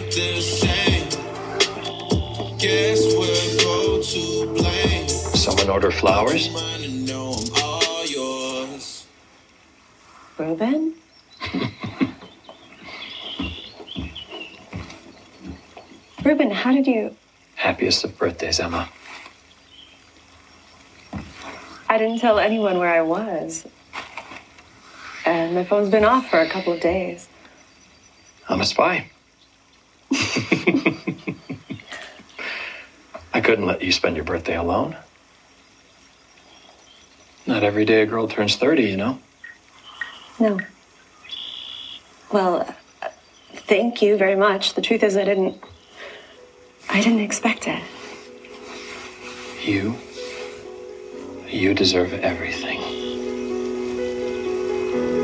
did the same. Guess we're both to blame. Someone order flowers? Reuben? Reuben, how did you... Happiest of birthdays, Emma. I didn't tell anyone where I was. And my phone's been off for a couple of days. I'm a spy. I couldn't let you spend your birthday alone. Not every day a girl turns 30, you know. No. Well, thank you very much. The truth is I didn't expect it. You deserve everything.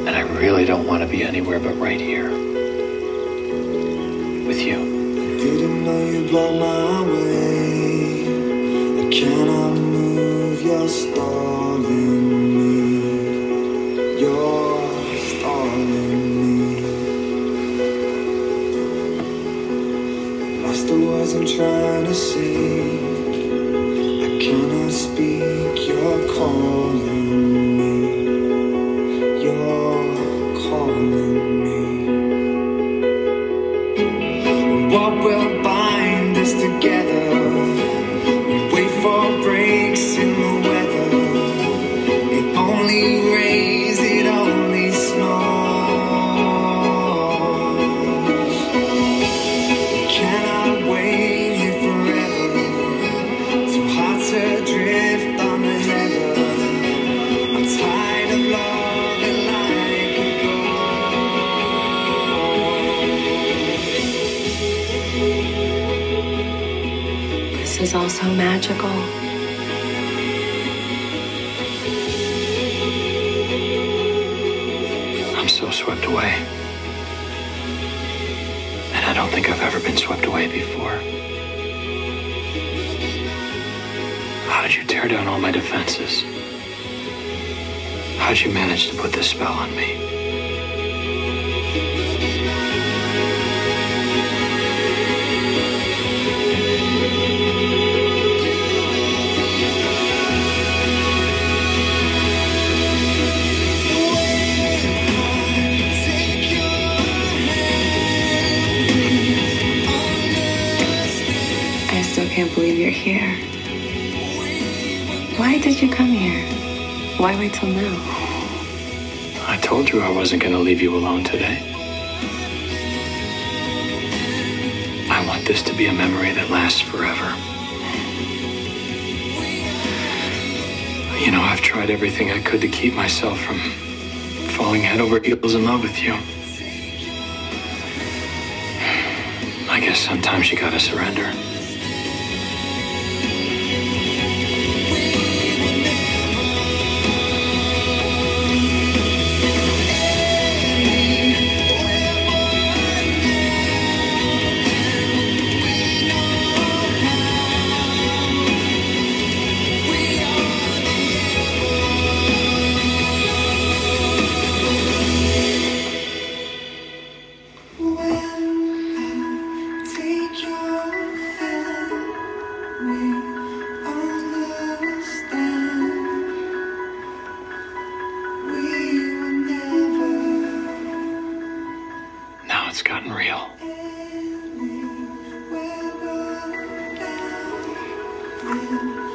And I really don't want to be anywhere but right here. With you. I didn't know you blow my way. I cannot move your stalling me. You're stalling me. Lost the words I'm trying to say. I cannot speak, you're calling me. You're calling me. What will bind us together? We wait for breaks in the weather. It only rains, it only snows. We cannot wait. Drift on the heather. I'm tired of love and like a gold. This is all so magical. I'm so swept away. And I don't think I've ever been swept away before. How'd you tear down all my defenses? How'd you manage to put this spell on me? I still can't believe you're here. Why did you come here? Why wait till now? I told you I wasn't going to leave you alone today. I want this to be a memory that lasts forever. You know, I've tried everything I could to keep myself from falling head over heels in love with you. I guess sometimes you gotta surrender. It's gotten real.